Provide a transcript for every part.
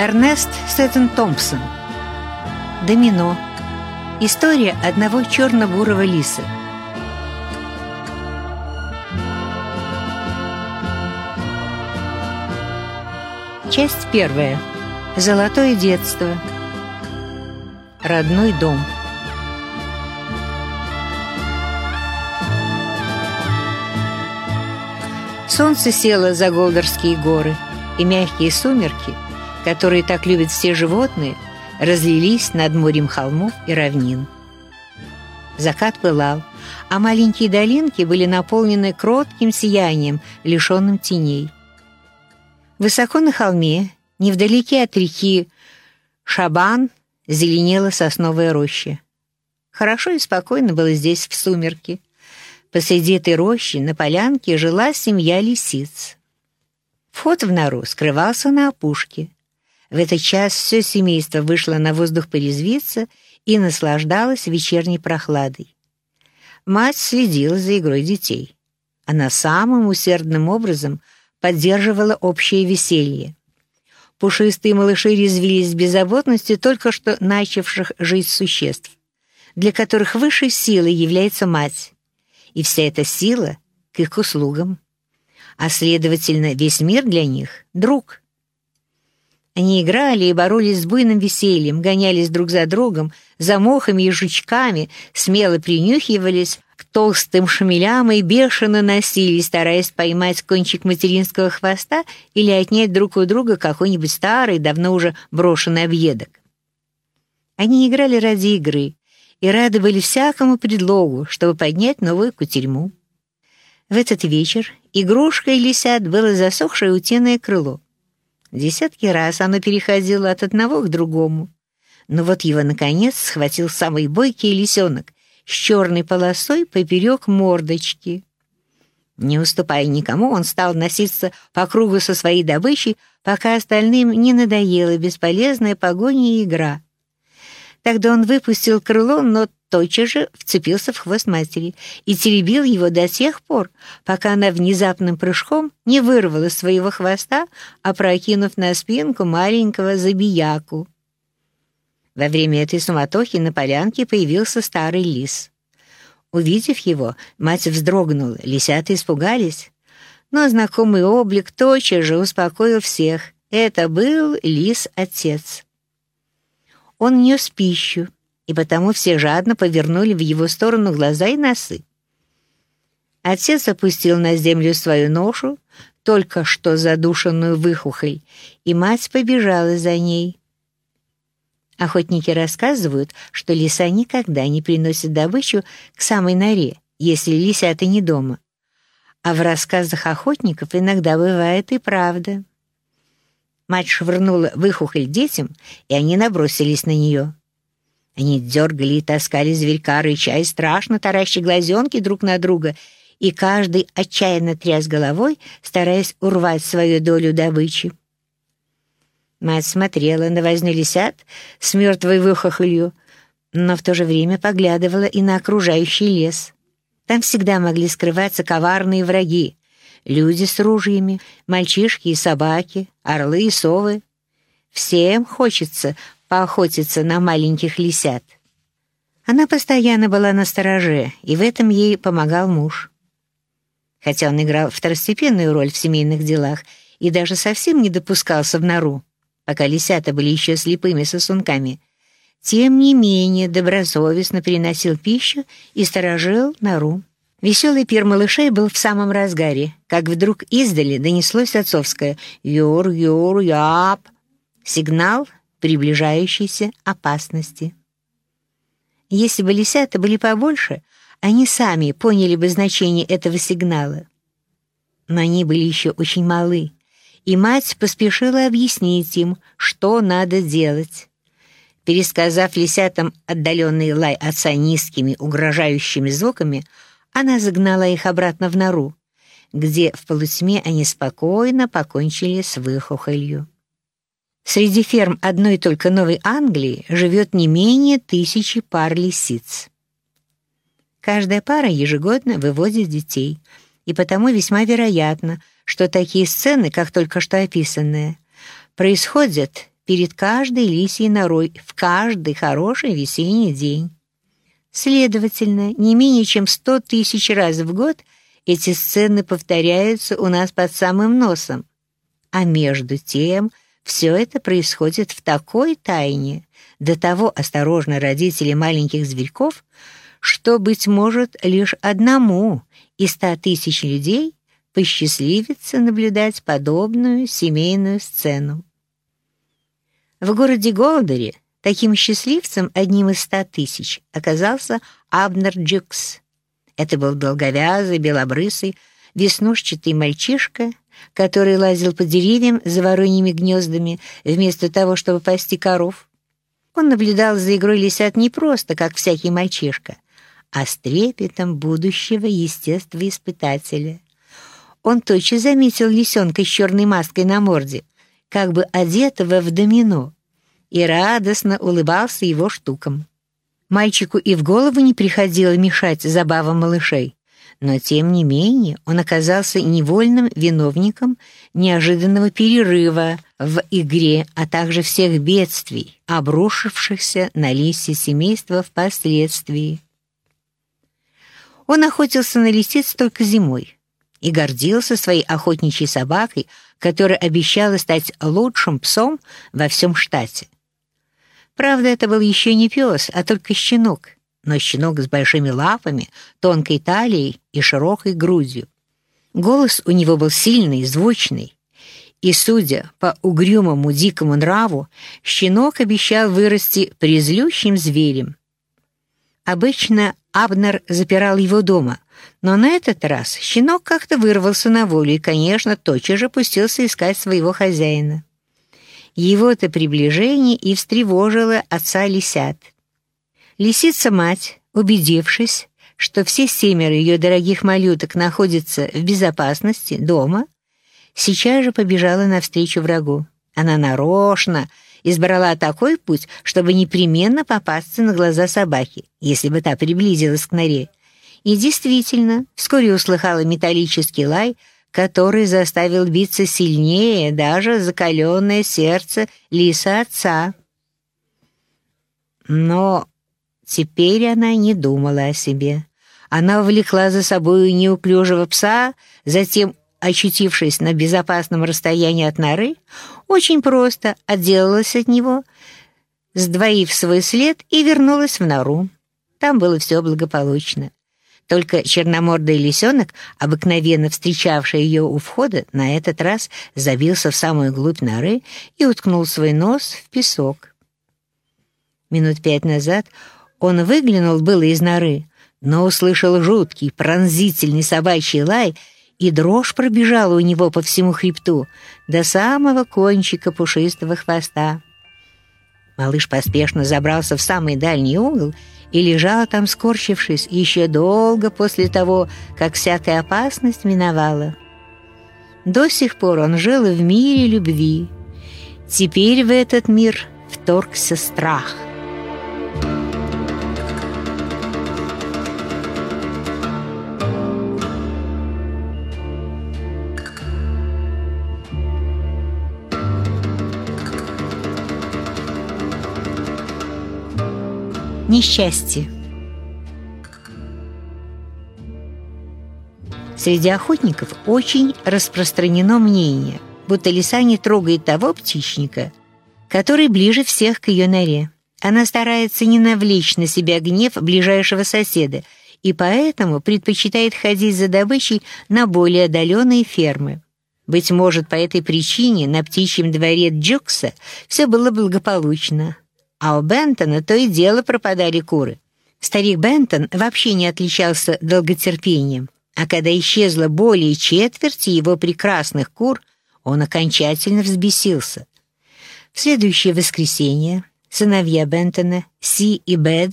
Эрнест Сетон-Томпсон. «Домино. История одного черно-бурого лиса». Часть первая. Золотое детство. Родной дом. Солнце село за Голдорские горы, и мягкие сумерки, которые так любят все животные, разлились над морем холмов и равнин. Закат пылал, а маленькие долинки были наполнены кротким сиянием, лишенным теней. Высоко на холме, невдалеке от реки Шабан, зеленела сосновая роща. Хорошо и спокойно было здесь в сумерки. Посреди этой рощи на полянке жила семья лисиц. Вход в нору скрывался на опушке. В этот час все семейство вышло на воздух порезвиться и наслаждалось вечерней прохладой. Мать следила за игрой детей. Она самым усердным образом поддерживала общее веселье. Пушистые малыши резвились в беззаботности только что начавших жить существ, для которых высшей силой является мать, и вся эта сила к их услугам, а, следовательно, весь мир для них — друг. Они играли и боролись с буйным весельем, гонялись друг за другом, за мохами и жучками, смело принюхивались к толстым шмелям и бешено носились, стараясь поймать кончик материнского хвоста или отнять друг у друга какой-нибудь старый, давно уже брошенный объедок. Они играли ради игры и рады были всякому предлогу, чтобы поднять новую кутерьму. В этот вечер игрушкой лисят было засохшее утиное крыло. Десятки раз оно переходило от одного к другому. Но вот его, наконец, схватил самый бойкий лисенок с черной полосой поперек мордочки. Не уступая никому, он стал носиться по кругу со своей добычей, пока остальным не надоела бесполезная погоня и игра. Тогда он выпустил крыло, но тотчас же вцепился в хвост матери и теребил его до тех пор, пока она внезапным прыжком не вырвала своего хвоста, опрокинув на спинку маленького забияку. Во время этой суматохи на полянке появился старый лис. Увидев его, мать вздрогнула, лисята испугались, но знакомый облик тотчас же успокоил всех. Это был лис-отец. Он нес пищу, и потому все жадно повернули в его сторону глаза и носы. Отец опустил на землю свою ношу, только что задушенную выхухоль, и мать побежала за ней. Охотники рассказывают, что лиса никогда не приносит добычу к самой норе, если лисята не дома. А в рассказах охотников иногда бывает и правда. Мать швырнула выхухоль детям, и они набросились на нее. Они дергали и таскали зверька, рыча и страшно таращи глазенки друг на друга, и каждый отчаянно тряс головой, стараясь урвать свою долю добычи. Мать смотрела на возню лисят с мертвой выхохолью, но в то же время поглядывала и на окружающий лес. Там всегда могли скрываться коварные враги, люди с ружьями, мальчишки и собаки, орлы и совы. Всем хочется поохотиться на маленьких лисят. Она постоянно была настороже, и в этом ей помогал муж. Хотя он играл второстепенную роль в семейных делах и даже совсем не допускался в нору, пока лисята были еще слепыми сосунками, тем не менее добросовестно переносил пищу и сторожил нору. Веселый пир малышей был в самом разгаре, как вдруг издали донеслось отцовское «Юр-юр-яп» — сигнал приближающейся опасности. Если бы лисята были побольше, они сами поняли бы значение этого сигнала. Но они были еще очень малы, и мать поспешила объяснить им, что надо делать. Пересказав лисятам отдаленный лай отца низкими, угрожающими звуками, она загнала их обратно в нору, где в полутьме они спокойно покончили с выхухолью. Среди ферм одной только Новой Англии живет не менее 1000 пар лисиц. Каждая пара ежегодно выводит детей, и потому весьма вероятно, что такие сцены, как только что описанные, происходят перед каждой лисьей норой в каждый хороший весенний день. Следовательно, не менее чем 100 тысяч раз в год эти сцены повторяются у нас под самым носом. А между тем все это происходит в такой тайне, до того осторожны родители маленьких зверьков, что, быть может, лишь одному из 100 тысяч людей посчастливится наблюдать подобную семейную сцену. В городе Голдере таким счастливцем, одним из 100 тысяч, оказался Абнер Джекс. Это был долговязый, белобрысый, веснушчатый мальчишка, который лазил по деревьям за вороньими гнездами вместо того, чтобы пасти коров. Он наблюдал за игрой лисят не просто, как всякий мальчишка, а с трепетом будущего естествоиспытателя. Он тотчас заметил лисенка с черной маской на морде, как бы одетого в домино, и радостно улыбался его штукам. Мальчику и в голову не приходило мешать забавам малышей, но, тем не менее, он оказался невольным виновником неожиданного перерыва в игре, а также всех бедствий, обрушившихся на лисье семейство впоследствии. Он охотился на лисиц только зимой и гордился своей охотничьей собакой, которая обещала стать лучшим псом во всем штате. Правда, это был еще не пес, а только щенок, но щенок с большими лапами, тонкой талией и широкой грудью. Голос у него был сильный, звучный, и, судя по угрюмому дикому нраву, щенок обещал вырасти призлющим зверем. Обычно Абнер запирал его дома, но на этот раз щенок как-то вырвался на волю и, конечно, тотчас же пустился искать своего хозяина. Его-то приближение и встревожило отца лисят. Лисица-мать, убедившись, что все 7 ее дорогих малюток находятся в безопасности дома, сейчас же побежала навстречу врагу. Она нарочно избрала такой путь, чтобы непременно попасться на глаза собаки, если бы та приблизилась к норе. И действительно, вскоре услыхала металлический лай, который заставил биться сильнее даже закаленное сердце лиса отца. Но теперь она не думала о себе. Она увлекла за собою неуклюжего пса, затем, очутившись на безопасном расстоянии от норы, очень просто отделалась от него, сдвоив свой след, и вернулась в нору. Там было все благополучно. Только черномордый лисенок, обыкновенно встречавший ее у входа, на этот раз забился в самую глубь норы и уткнул свой нос в песок. Минут 5 назад он выглянул было из норы, но услышал жуткий, пронзительный собачий лай, и дрожь пробежала у него по всему хребту, до самого кончика пушистого хвоста. Малыш поспешно забрался в самый дальний угол и лежал там, скорчившись, еще долго после того, как всякая опасность миновала. До сих пор он жил в мире любви. Теперь в этот мир вторгся страх. Несчастье. Среди охотников очень распространено мнение, будто лиса не трогает того птичника, который ближе всех к ее норе. Она старается не навлечь на себя гнев ближайшего соседа и поэтому предпочитает ходить за добычей на более отдаленные фермы. Быть может, по этой причине на птичьем дворе Джукса все было благополучно. А у Бентона то и дело пропадали куры. Старик Бентон вообще не отличался долготерпением, а когда исчезло более четверти его прекрасных кур, он окончательно взбесился. В следующее воскресенье сыновья Бентона, Си и Бед,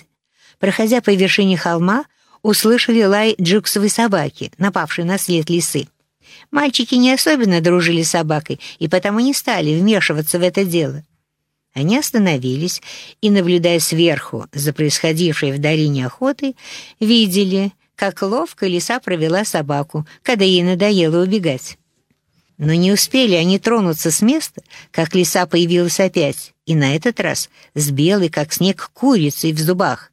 проходя по вершине холма, услышали лай джуксовой собаки, напавшей на след лисы. Мальчики не особенно дружили с собакой и потому не стали вмешиваться в это дело. Они остановились и, наблюдая сверху за происходившей в долине охотой, видели, как ловко лиса провела собаку, когда ей надоело убегать. Но не успели они тронуться с места, как лиса появилась опять, и на этот раз с белой, как снег, курицей в зубах.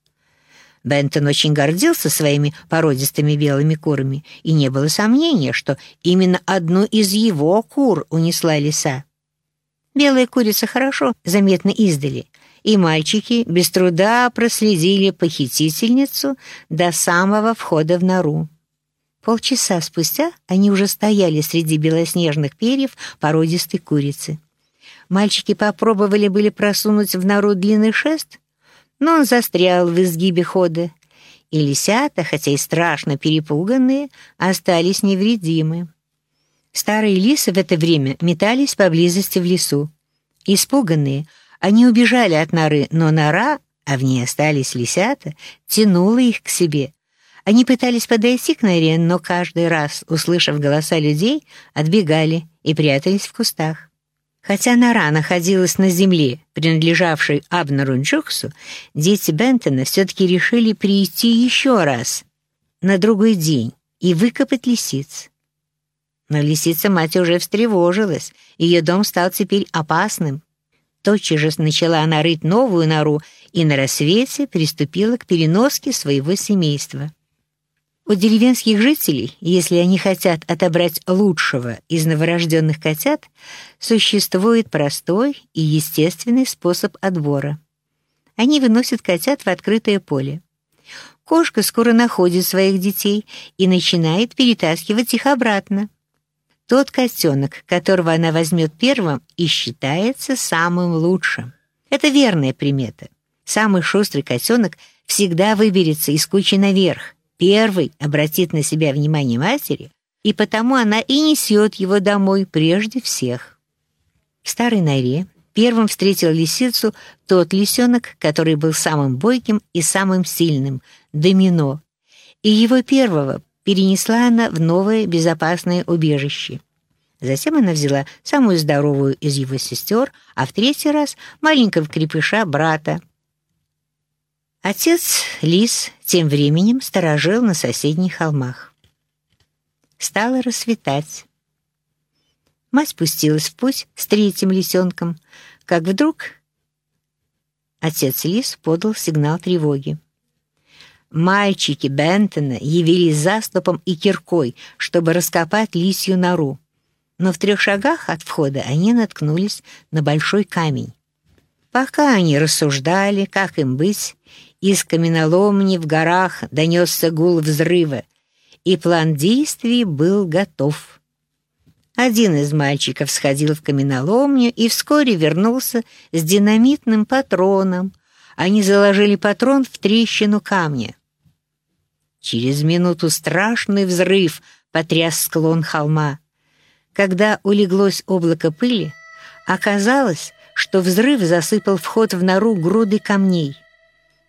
Бентон очень гордился своими породистыми белыми курами, и не было сомнения, что именно одну из его кур унесла лиса. Белая курица хорошо заметна издали, и мальчики без труда проследили похитительницу до самого входа в нору. Полчаса спустя они уже стояли среди белоснежных перьев породистой курицы. Мальчики попробовали были просунуть в нору длинный шест, но он застрял в изгибе хода, и лисята, хотя и страшно перепуганные, остались невредимы. Старые лисы в это время метались поблизости в лесу. Испуганные, они убежали от норы, но нора, а в ней остались лисята, тянула их к себе. Они пытались подойти к норе, но каждый раз, услышав голоса людей, отбегали и прятались в кустах. Хотя нора находилась на земле, принадлежавшей Абнарунчуксу, дети Бентона все-таки решили прийти еще раз, на другой день, и выкопать лисиц. Но лисица-мать уже встревожилась, ее дом стал теперь опасным. Тотчас же начала она рыть новую нору и на рассвете приступила к переноске своего семейства. У деревенских жителей, если они хотят отобрать лучшего из новорожденных котят, существует простой и естественный способ отбора. Они выносят котят в открытое поле. Кошка скоро находит своих детей и начинает перетаскивать их обратно. Тот котенок, которого она возьмет первым, и считается самым лучшим. Это верная примета. Самый шустрый котенок всегда выберется из кучи наверх. Первый обратит на себя внимание матери, и потому она и несет его домой прежде всех. В старой норе первым встретил лисицу тот лисенок, который был самым бойким и самым сильным — Домино, и его первого перенесла она в новое безопасное убежище. Затем она взяла самую здоровую из его сестер, а в третий раз маленького крепыша брата. Отец лис тем временем сторожил на соседних холмах. Стало рассветать. Мать спустилась в путь с третьим лисенком, как вдруг отец лис подал сигнал тревоги. Мальчики Бентона явились заступом и киркой, чтобы раскопать лисью нору, но в 3 шагах от входа они наткнулись на большой камень. Пока они рассуждали, как им быть, из каменоломни в горах донесся гул взрыва, и план действий был готов. Один из мальчиков сходил в каменоломню и вскоре вернулся с динамитным патроном. Они заложили патрон в трещину камня. Через минуту страшный взрыв потряс склон холма. Когда улеглось облако пыли, оказалось, что взрыв засыпал вход в нору груды камней.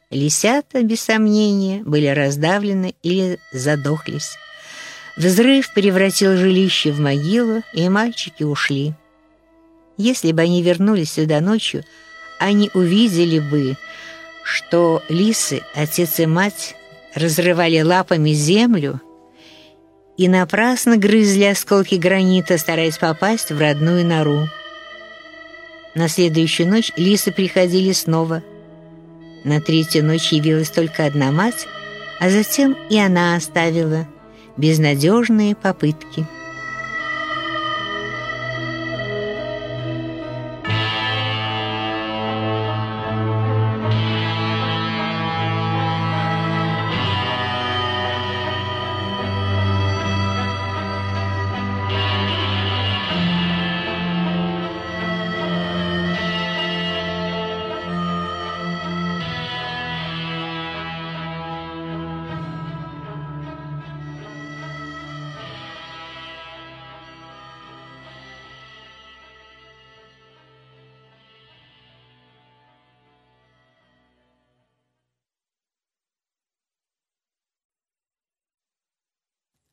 Лисята, без сомнения, были раздавлены или задохлись. Взрыв превратил жилище в могилу, и мальчики ушли. Если бы они вернулись сюда ночью, они увидели бы, что лисы, отец и мать, разрывали лапами землю и напрасно грызли осколки гранита, стараясь попасть в родную нору. На следующую ночь лисы приходили снова. На третью ночь явилась только одна мать, а затем и она оставила безнадежные попытки.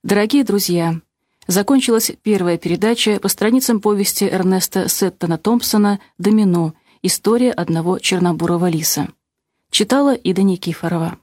Дорогие друзья, закончилась первая передача по страницам повести Эрнеста Сеттона-Томпсона «Домино. История одного чернобурого лиса». Читала Ида Никифорова.